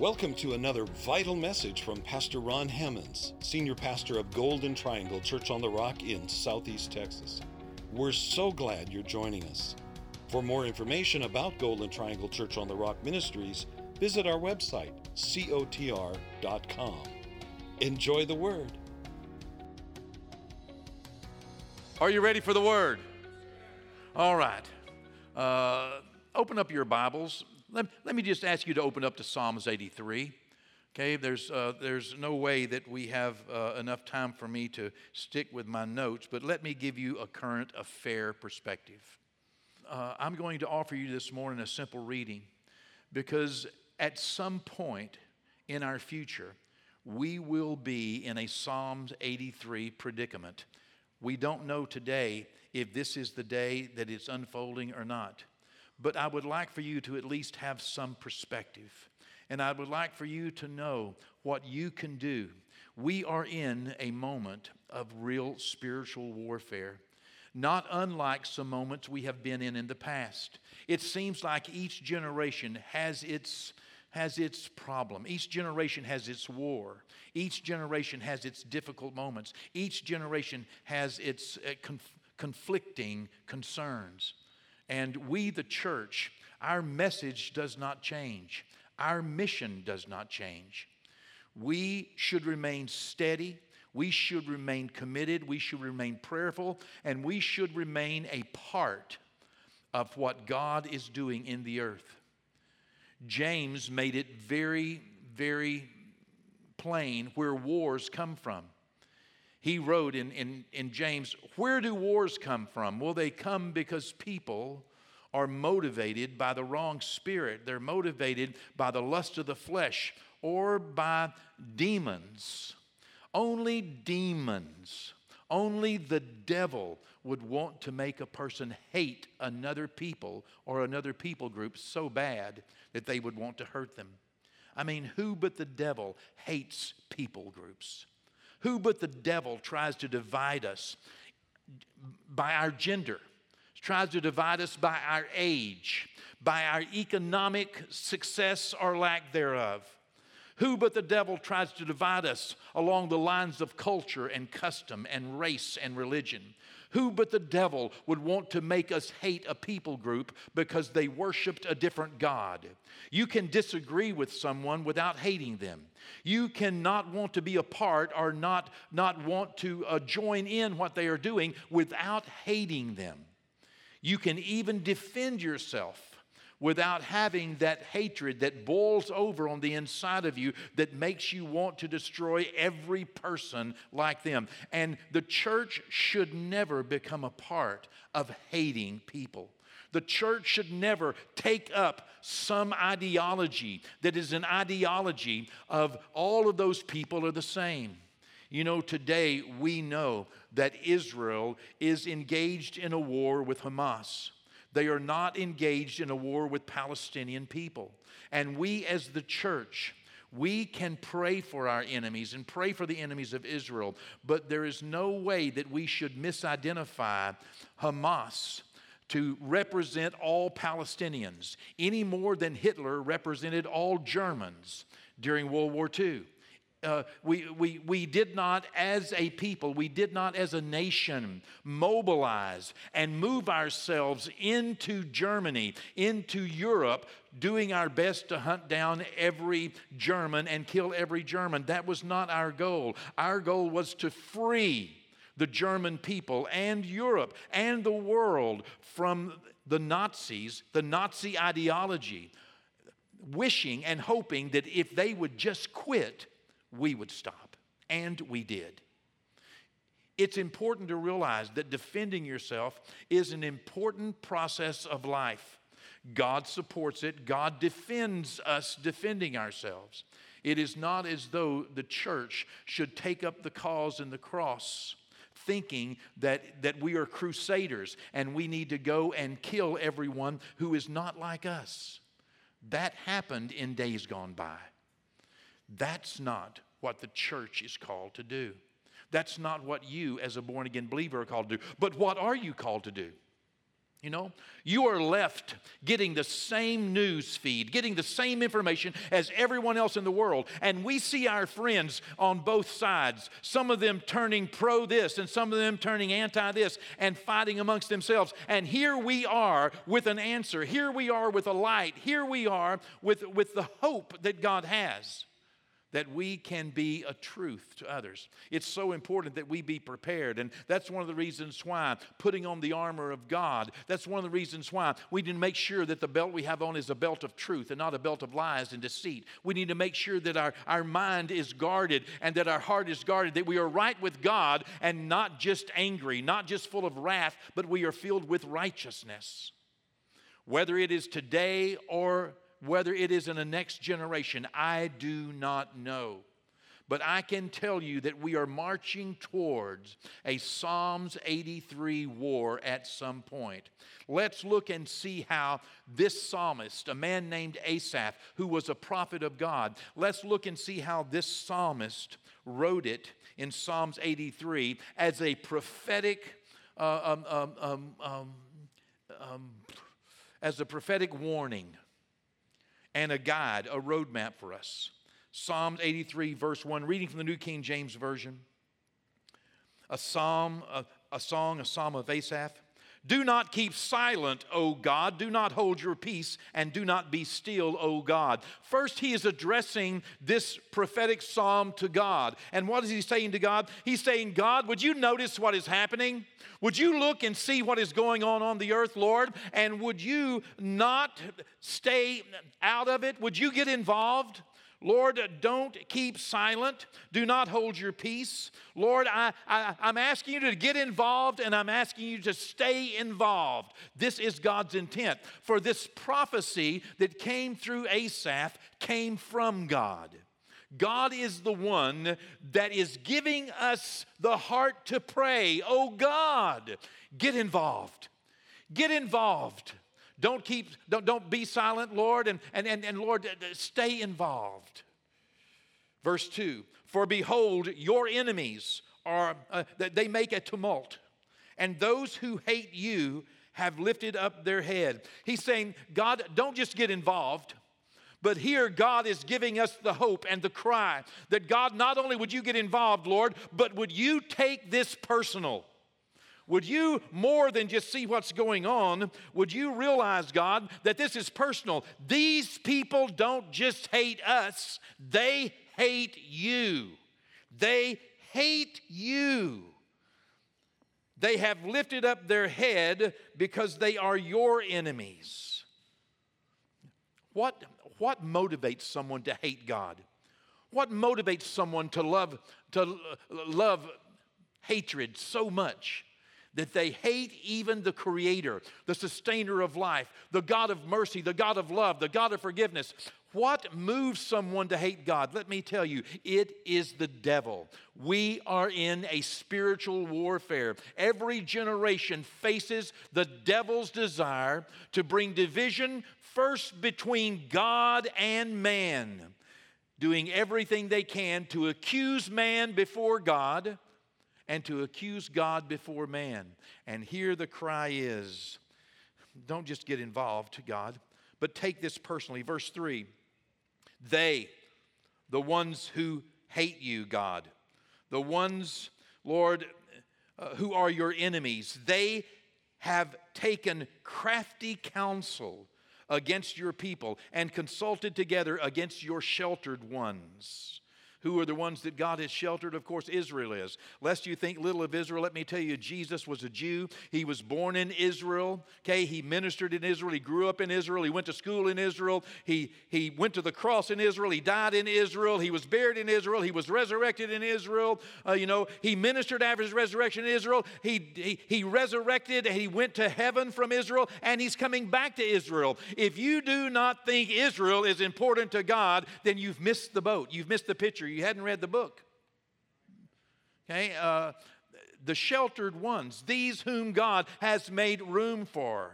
Welcome to another vital message from Pastor Ron Hammonds, Senior Pastor of Golden Triangle Church on the Rock in Southeast Texas. We're so glad you're joining us. For more information about Golden Triangle Church on the Rock Ministries, visit our website, cotr.com. Enjoy the Word. Are you ready for the Word? All right. Open up your Bibles. Let me just ask you to open up to Psalms 83. Okay, there's no way that we have enough time for me to stick with my notes, but let me give you a current affair perspective. I'm going to offer you this morning a simple reading because at some point in our future, we will be in a Psalms 83 predicament. We don't know today if this is the day that it's unfolding or not. But I would like for you to at least have some perspective. And I would like for you to know what you can do. We are in a moment of real spiritual warfare, not unlike some moments we have been in the past. It seems like each generation has its problem. Each generation has its war. Each generation has its difficult moments. Each generation has its conflicting concerns. And we, the church, our message does not change. Our mission does not change. We should remain steady. We should remain committed. We should remain prayerful. And we should remain a part of what God is doing in the earth. James made it very, very plain where wars come from. He wrote in James, where do wars come from? Well, they come because people are motivated by the wrong spirit. They're motivated by the lust of the flesh or by demons. Only demons, only the devil would want to make a person hate another people or another people group so bad that they would want to hurt them. I mean, who but the devil hates people groups? Who but the devil tries to divide us by our gender, tries to divide us by our age, by our economic success or lack thereof? Who but the devil tries to divide us along the lines of culture and custom and race and religion? Who but the devil would want to make us hate a people group because they worshiped a different God? You can disagree with someone without hating them. You cannot want to be a part or not want to join in what they are doing without hating them. You can even defend yourself without having that hatred that boils over on the inside of you that makes you want to destroy every person like them. And the church should never become a part of hating people. The church should never take up some ideology that is an ideology of all of those people are the same. You know, today we know that Israel is engaged in a war with Hamas. They are not engaged in a war with Palestinian people. And we as the church, we can pray for our enemies and pray for the enemies of Israel. But there is no way that we should misidentify Hamas to represent all Palestinians any more than Hitler represented all Germans during World War II. We did not as a people, we did not as a nation mobilize and move ourselves into Germany, into Europe, doing our best to hunt down every German and kill every German. That was not our goal. Our goal was to free the German people and Europe and the world from the Nazis, the Nazi ideology, wishing and hoping that if they would just quit, we would stop, and we did. It's important to realize that defending yourself is an important process of life. God supports it. God defends us defending ourselves. It is not as though the church should take up the cause and the cross thinking that we are crusaders and we need to go and kill everyone who is not like us. That happened in days gone by. That's not what the church is called to do. That's not what you as a born-again believer are called to do. But what are you called to do? You know, you are left getting the same news feed, getting the same information as everyone else in the world. And we see our friends on both sides, some of them turning pro this and some of them turning anti this and fighting amongst themselves. And here we are with an answer. Here we are with a light. Here we are with the hope that God has, that we can be a truth to others. It's so important that we be prepared. And that's one of the reasons why putting on the armor of God, that's one of the reasons why we need to make sure that the belt we have on is a belt of truth and not a belt of lies and deceit. We need to make sure that our mind is guarded and that our heart is guarded, that we are right with God and not just angry, not just full of wrath, but we are filled with righteousness. Whether it is today or whether it is in the next generation, I do not know. But I can tell you that we are marching towards a Psalms 83 war at some point. Let's look and see how this psalmist, a man named Asaph, who was a prophet of God, let's look and see how this psalmist wrote it in Psalms 83 as a prophetic warning and a guide, a roadmap for us. Psalms 83, verse 1, reading from the New King James Version. A psalm of Asaph. Do not keep silent, O God. Do not hold your peace, and do not be still, O God. First, he is addressing this prophetic psalm to God. And what is he saying to God? He's saying, God, would you notice what is happening? Would you look and see what is going on the earth, Lord? And would you not stay out of it? Would you get involved? Lord, don't keep silent. Do not hold your peace. Lord, I'm asking you to get involved, and I'm asking you to stay involved. This is God's intent. For this prophecy that came through Asaph came from God. God is the one that is giving us the heart to pray. Oh, God, get involved. Get involved. Don't be silent, Lord, and Lord, stay involved. Verse 2, for behold, your enemies they make a tumult, and those who hate you have lifted up their head. He's saying, God, don't just get involved. But here God is giving us the hope and the cry that God, not only would you get involved, Lord, but would you take this personal? Would you more than just see what's going on, would you realize, God, that this is personal? These people don't just hate us. They hate you. They hate you. They have lifted up their head because they are your enemies. What motivates someone to hate God? What motivates someone to love hatred so much that they hate even the Creator, the Sustainer of life, the God of mercy, the God of love, the God of forgiveness? What moves someone to hate God? Let me tell you, it is the devil. We are in a spiritual warfare. Every generation faces the devil's desire to bring division first between God and man, doing everything they can to accuse man before God, and to accuse God before man. And here the cry is, don't just get involved, God, but take this personally. Verse 3, they, the ones who hate you, God, the ones, Lord, who are your enemies, they have taken crafty counsel against your people and consulted together against your sheltered ones. Who are the ones that God has sheltered? Of course, Israel is. Lest you think little of Israel, let me tell you, Jesus was a Jew. He was born in Israel. Okay, he ministered in Israel. He grew up in Israel. He went to school in Israel. He went to the cross in Israel. He died in Israel. He was buried in Israel. He was resurrected in Israel. He ministered after his resurrection in Israel. He resurrected. He went to heaven from Israel, and he's coming back to Israel. If you do not think Israel is important to God, then you've missed the boat. You've missed the picture. You hadn't read the book. Okay, the sheltered ones, these whom God has made room for.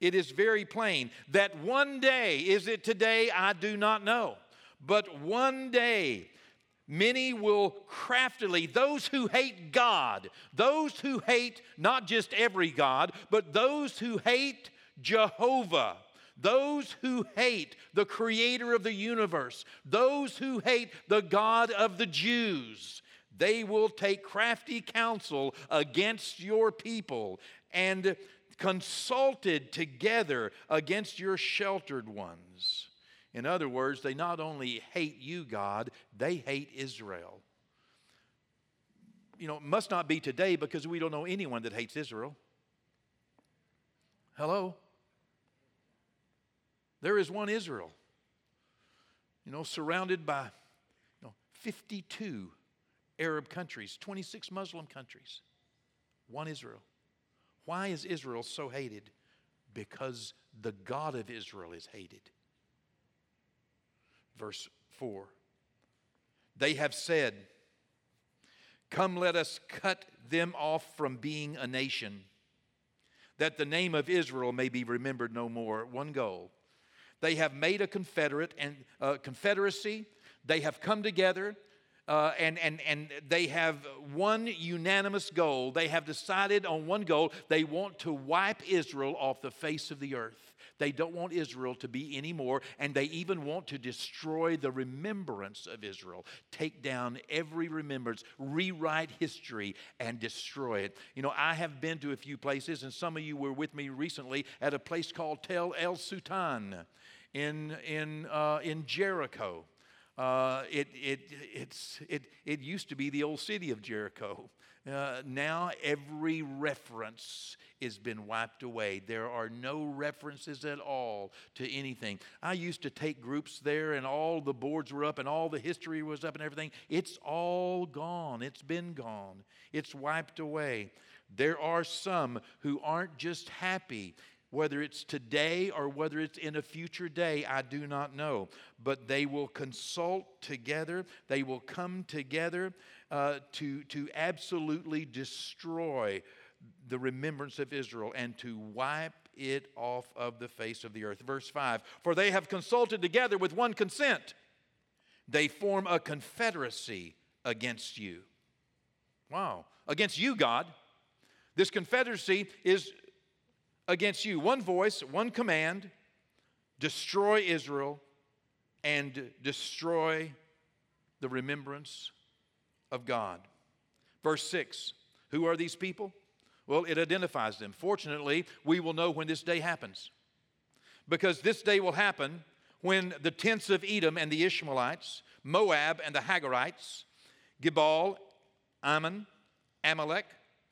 It is very plain that one day, is it today? I do not know. But one day, many will craftily, those who hate God, those who hate not just every God, but those who hate Jehovah, those who hate the creator of the universe, those who hate the God of the Jews, they will take crafty counsel against your people and consulted together against your sheltered ones. In other words, they not only hate you, God, they hate Israel. You know, it must not be today because we don't know anyone that hates Israel. Hello? There is one Israel, you know, surrounded by 52 Arab countries, 26 Muslim countries, one Israel. Why is Israel so hated? Because the God of Israel is hated. Verse 4, they have said, come, let us cut them off from being a nation, that the name of Israel may be remembered no more. One goal. They have made a confederacy. They have come together. And they have one unanimous goal. They have decided on one goal. They want to wipe Israel off the face of the earth. They don't want Israel to be anymore, and they even want to destroy the remembrance of Israel. Take down every remembrance, rewrite history, and destroy it. You know, I have been to a few places, and some of you were with me recently at a place called Tel El Sutan in Jericho. It used to be the old city of Jericho. Now every reference has been wiped away. There are no references at all to anything. I used to take groups there, and all the boards were up, and all the history was up, and everything. It's all gone. It's been gone. It's wiped away. There are some who aren't just happy. Whether it's today or whether it's in a future day, I do not know. But they will consult together. They will come together to absolutely destroy the remembrance of Israel and to wipe it off of the face of the earth. Verse 5, for they have consulted together with one consent. They form a confederacy against you. Wow. Against you, God. This confederacy is against you. One voice, one command, destroy Israel and destroy the remembrance of God. Verse 6, who are these people? Well, it identifies them. Fortunately, we will know when this day happens, because this day will happen when the tents of Edom and the Ishmaelites, Moab and the Hagarites, Gebal, Ammon, Amalek,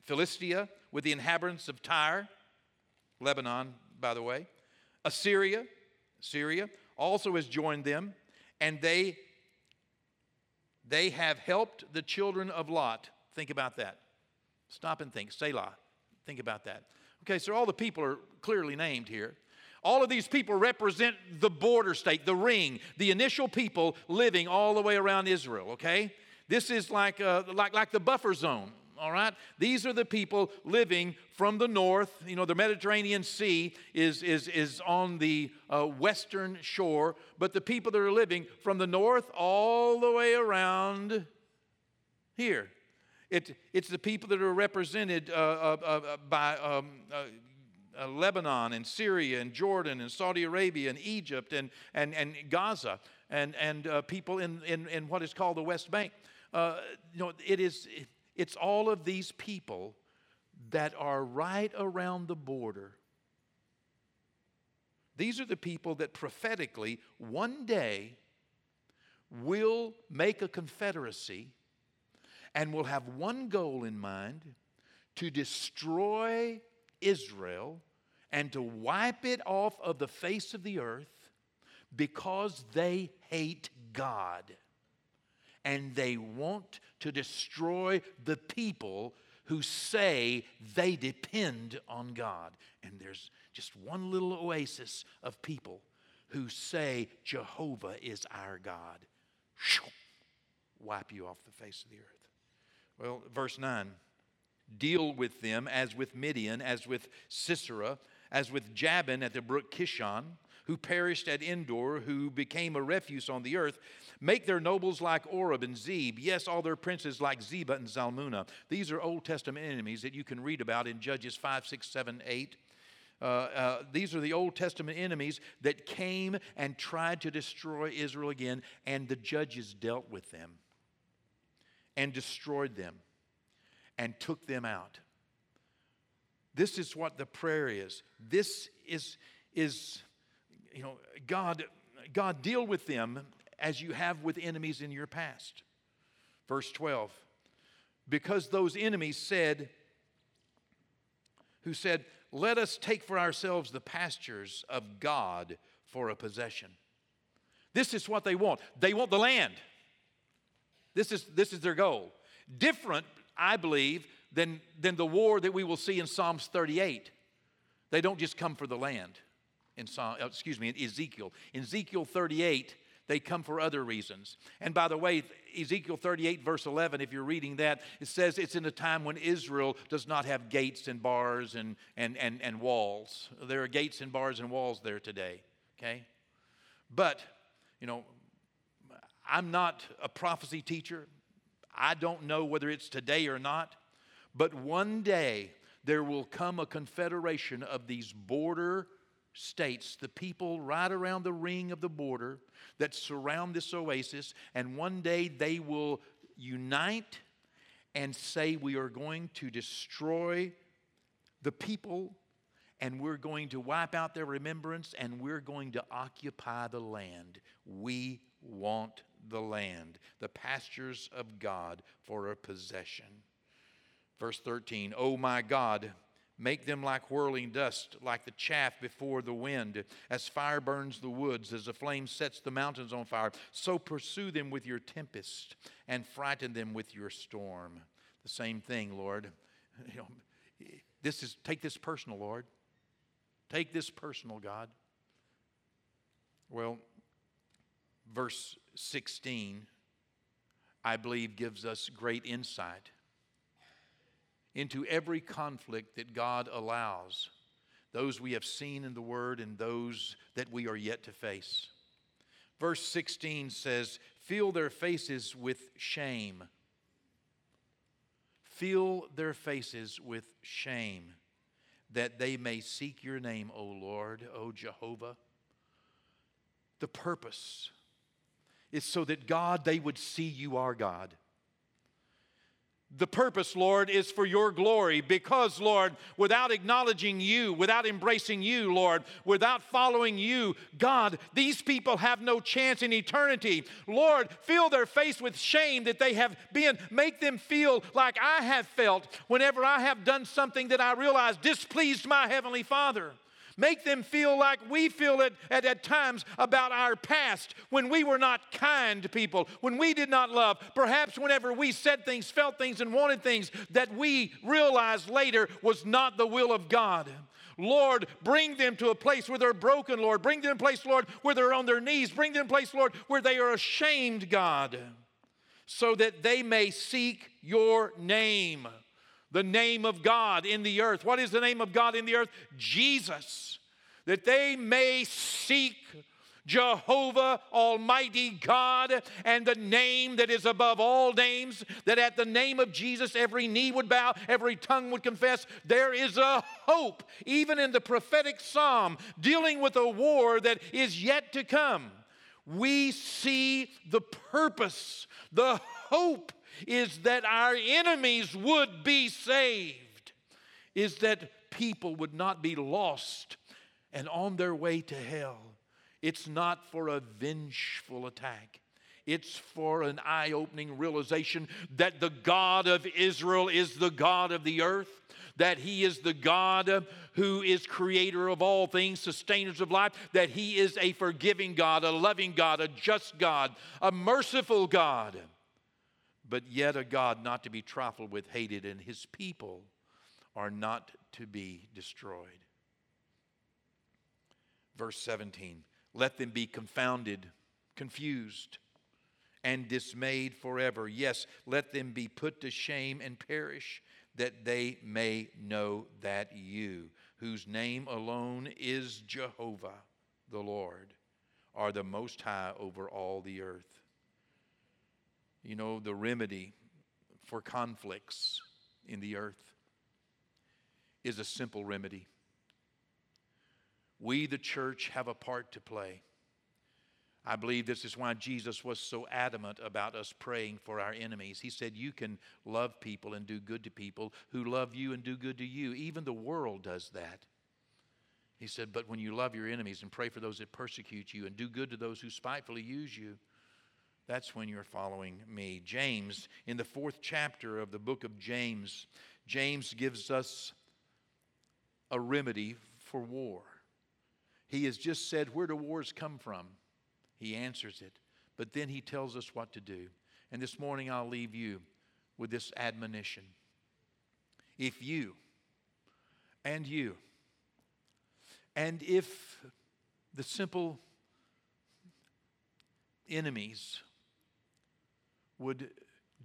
Philistia with the inhabitants of Tyre, Lebanon, by the way, Assyria also has joined them, and they have helped the children of Lot. Think about that. Stop and think. Selah. Think about that. Okay, so all the people are clearly named here. All of these people represent the border state, the ring, the initial people living all the way around Israel, okay? This is like the buffer zone. All right? These are the people living from the north. You know, the Mediterranean Sea is on the western shore, but the people that are living from the north all the way around here. It's the people that are represented by Lebanon and Syria and Jordan and Saudi Arabia and Egypt and Gaza and people in what is called the West Bank. It's all of these people that are right around the border. These are the people that prophetically one day will make a confederacy and will have one goal in mind: to destroy Israel and to wipe it off of the face of the earth, because they hate God. And they want to destroy the people who say they depend on God. And there's just one little oasis of people who say Jehovah is our God. Wipe you off the face of the earth. Well, verse 9, deal with them as with Midian, as with Sisera, as with Jabin at the brook Kishon, who perished at Endor, who became a refuse on the earth. Make their nobles like Oreb and Zeb, yes, all their princes like Zeba and Zalmunna. These are Old Testament enemies that you can read about in Judges 5, 6, 7, 8. These are the Old Testament enemies that came and tried to destroy Israel again, and the judges dealt with them and destroyed them and took them out. This is what the prayer is. This is you know, God, deal with them as you have with enemies in your past. Verse 12, because those enemies said, who said, let us take for ourselves the pastures of God for a possession. This is what they want. They want the land. This is their goal. Different, I believe, than the war that we will see in Psalms 38. They don't just come for the land in Ezekiel. In Ezekiel 38, they come for other reasons. And by the way, Ezekiel 38, verse 11, if you're reading that, it says it's in a time when Israel does not have gates and bars and walls. There are gates and bars and walls there today, okay? But, you know, I'm not a prophecy teacher. I don't know whether it's today or not. But one day there will come a confederation of these border states, the people right around the ring of the border that surround this oasis, and one day they will unite and say, we are going to destroy the people, and we're going to wipe out their remembrance, and we're going to occupy the land. We want the land, the pastures of God for a possession. Verse 13, oh my God, make them like whirling dust, like the chaff before the wind. As fire burns the woods, as a flame sets the mountains on fire, so pursue them with your tempest and frighten them with your storm. The same thing, Lord. You know, take this personal, Lord. Take this personal, God. Well, verse 16, I believe, gives us great insight into every conflict that God allows, those we have seen in the Word and those that we are yet to face. Verse 16 says, fill their faces with shame. Fill their faces with shame, that they may seek your name, O Lord, O Jehovah. The purpose is so that God, they would see you are God. The purpose, Lord, is for your glory because, Lord, without acknowledging you, without embracing you, Lord, without following you, God, these people have no chance in eternity. Lord, fill their face with shame that they have been. Make them feel like I have felt whenever I have done something that I realized displeased my Heavenly Father. Make them feel like we feel it at times about our past when we were not kind to people, when we did not love, perhaps whenever we said things, felt things, and wanted things that we realized later was not the will of God. Lord, bring them to a place where they're broken, Lord. Bring them to a place, Lord, where they're on their knees. Bring them to a place, Lord, where they are ashamed, God, so that they may seek your name. The name of God in the earth. What is the name of God in the earth? Jesus. That they may seek Jehovah, Almighty God, and the name that is above all names, that at the name of Jesus every knee would bow, every tongue would confess. There is a hope, even in the prophetic psalm, dealing with a war that is yet to come. We see the purpose, the hope, is that our enemies would be saved, is that people would not be lost and on their way to hell. It's not for a vengeful attack. It's for an eye-opening realization that the God of Israel is the God of the earth, that He is the God who is creator of all things, sustainers of life, that He is a forgiving God, a loving God, a just God, a merciful God, but yet a God not to be trifled with, hated, and His people are not to be destroyed. Verse 17, let them be confounded, confused, and dismayed forever. Yes, let them be put to shame and perish, that they may know that you, whose name alone is Jehovah, the Lord, are the Most High over all the earth. You know, the remedy for conflicts in the earth is a simple remedy. We, the church, have a part to play. I believe this is why Jesus was so adamant about us praying for our enemies. He said, you can love people and do good to people who love you and do good to you. Even the world does that. He said, but when you love your enemies and pray for those that persecute you and do good to those who spitefully use you, that's when you're following me. James, in the 4th chapter of the book of James, James gives us a remedy for war. He has just said, where do wars come from? He answers it, but then he tells us what to do. And this morning I'll leave you with this admonition. If you, and if the simple enemies would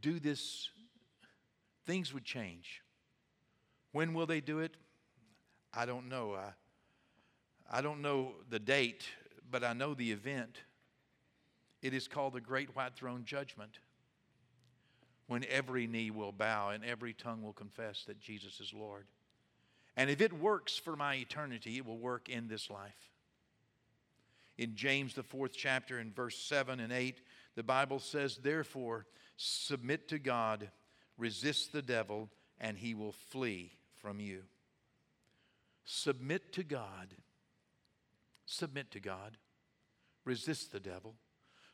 do this, things would change. When will they do it? I don't know. I don't know the date, but I know the event. It is called the Great White Throne Judgment, when every knee will bow and every tongue will confess that Jesus is Lord. And if it works for my eternity, it will work in this life. In James, the 4th chapter, in verse 7 and 8, the Bible says, therefore, submit to God, resist the devil, and he will flee from you. Submit to God. Submit to God. Resist the devil.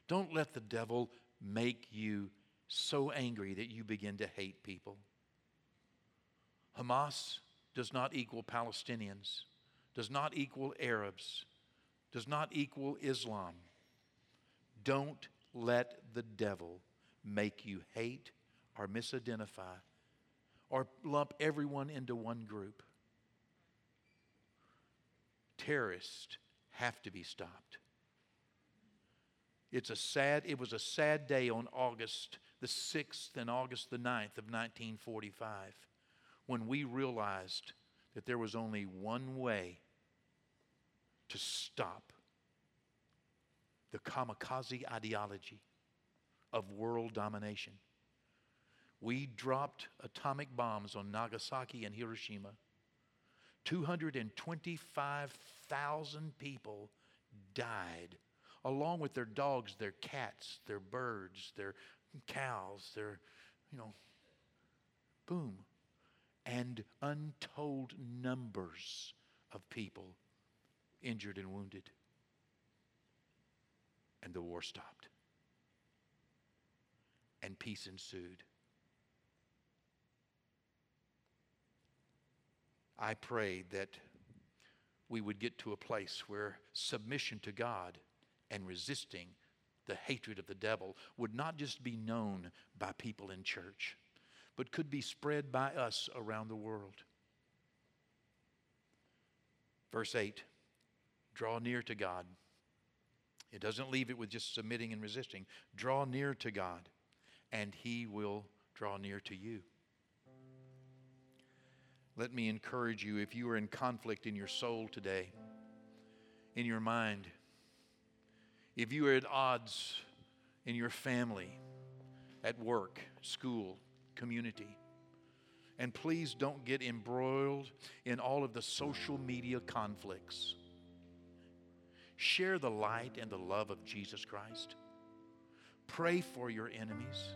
Don't let the devil make you so angry that you begin to hate people. Hamas does not equal Palestinians, does not equal Arabs, does not equal Islam. Don't let the devil make you hate or misidentify or lump everyone into one group. Terrorists have to be stopped. It was a sad day on August the 6th and August the 9th of 1945 when we realized that there was only one way to stop the kamikaze ideology of world domination. We dropped atomic bombs on Nagasaki and Hiroshima. 225,000 people died, along with their dogs, their cats, their birds, their cows, boom. And untold numbers of people injured and wounded. And the war stopped. And peace ensued. I prayed that we would get to a place where submission to God and resisting the hatred of the devil would not just be known by people in church, but could be spread by us around the world. Verse 8, draw near to God. It doesn't leave it with just submitting and resisting. Draw near to God, and He will draw near to you. Let me encourage you, if you are in conflict in your soul today, in your mind, if you are at odds in your family, at work, school, community, and please don't get embroiled in all of the social media conflicts. Share the light and the love of Jesus Christ. Pray for your enemies.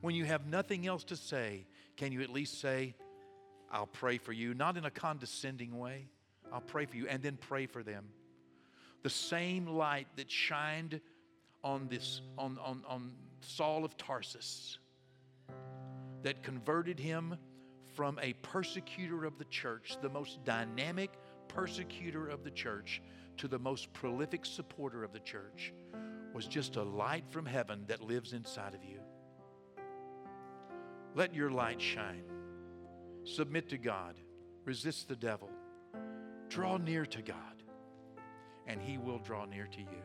When you have nothing else to say, can you at least say, I'll pray for you, not in a condescending way. I'll pray for you, and then pray for them. The same light that shined on Saul of Tarsus, that converted him from a persecutor of the church, the most dynamic persecutor of the church, to the most prolific supporter of the church, was just a light from heaven that lives inside of you. Let your light shine. Submit to God. Resist the devil. Draw near to God, and He will draw near to you.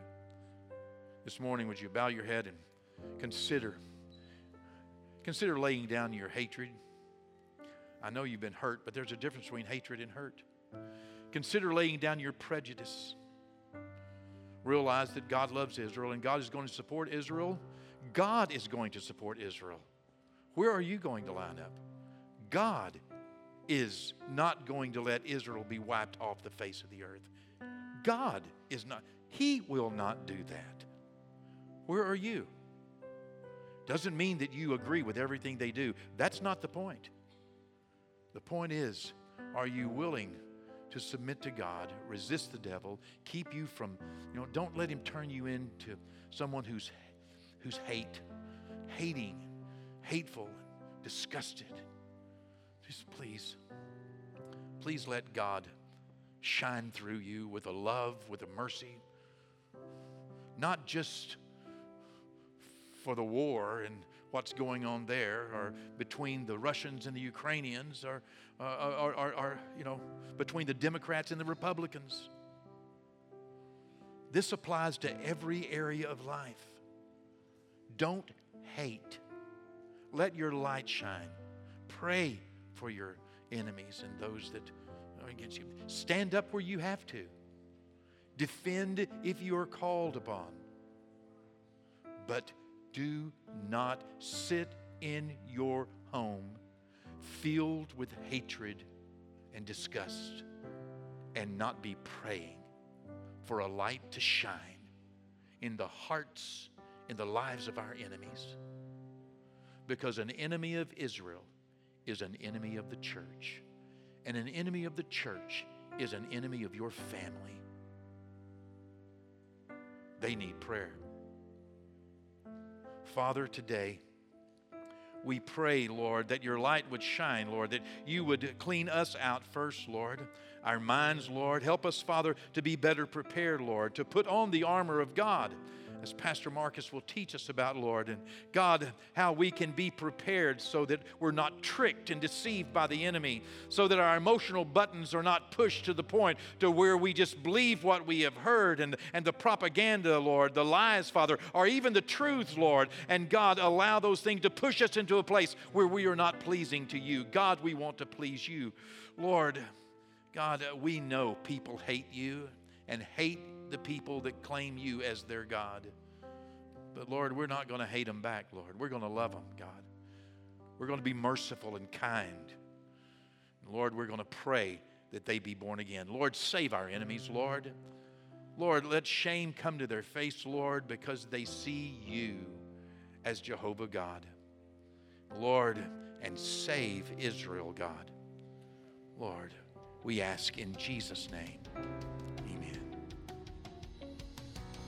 This morning, would you bow your head and consider laying down your hatred? I know you've been hurt, but there's a difference between hatred and hurt. Consider laying down your prejudice. realize that God loves Israel and God is going to support Israel. God is going to support Israel. Where are you going to line up? God is not going to let Israel be wiped off the face of the earth. God is not. He will not do that. Where are you? Doesn't mean that you agree with everything they do. That's not the point. The point is, are you willing to submit to God, resist the devil, keep you from, don't let him turn you into someone who's hating, hateful, disgusted. Just please let God shine through you with a love, with a mercy, not just for the war and what's going on there, or between the Russians and the Ukrainians, or between the Democrats and the Republicans. This applies to every area of life. Don't hate. Let your light shine. Pray for your enemies and those that are against you. Stand up where you have to. Defend if you are called upon. But do not sit in your home filled with hatred and disgust and not be praying for a light to shine in the hearts, in the lives of our enemies. Because an enemy of Israel is an enemy of the church. And an enemy of the church is an enemy of your family. They need prayer. Father, today, we pray, Lord, that your light would shine, Lord, that you would clean us out first, Lord, our minds, Lord. Help us, Father, to be better prepared, Lord, to put on the armor of God, as Pastor Marcus will teach us about, Lord, and God, how we can be prepared so that we're not tricked and deceived by the enemy, so that our emotional buttons are not pushed to the point to where we just believe what we have heard and the propaganda, Lord, the lies, Father, or even the truth, Lord, and God, allow those things to push us into a place where we are not pleasing to you. God, we want to please you. Lord, God, we know people hate you and hate the people that claim you as their God. But Lord, we're not going to hate them back, Lord. We're going to love them, God. We're going to be merciful and kind. And Lord, we're going to pray that they be born again. Lord, save our enemies, Lord. Lord, let shame come to their face, Lord, because they see you as Jehovah God. Lord, and save Israel, God. Lord, we ask in Jesus' name.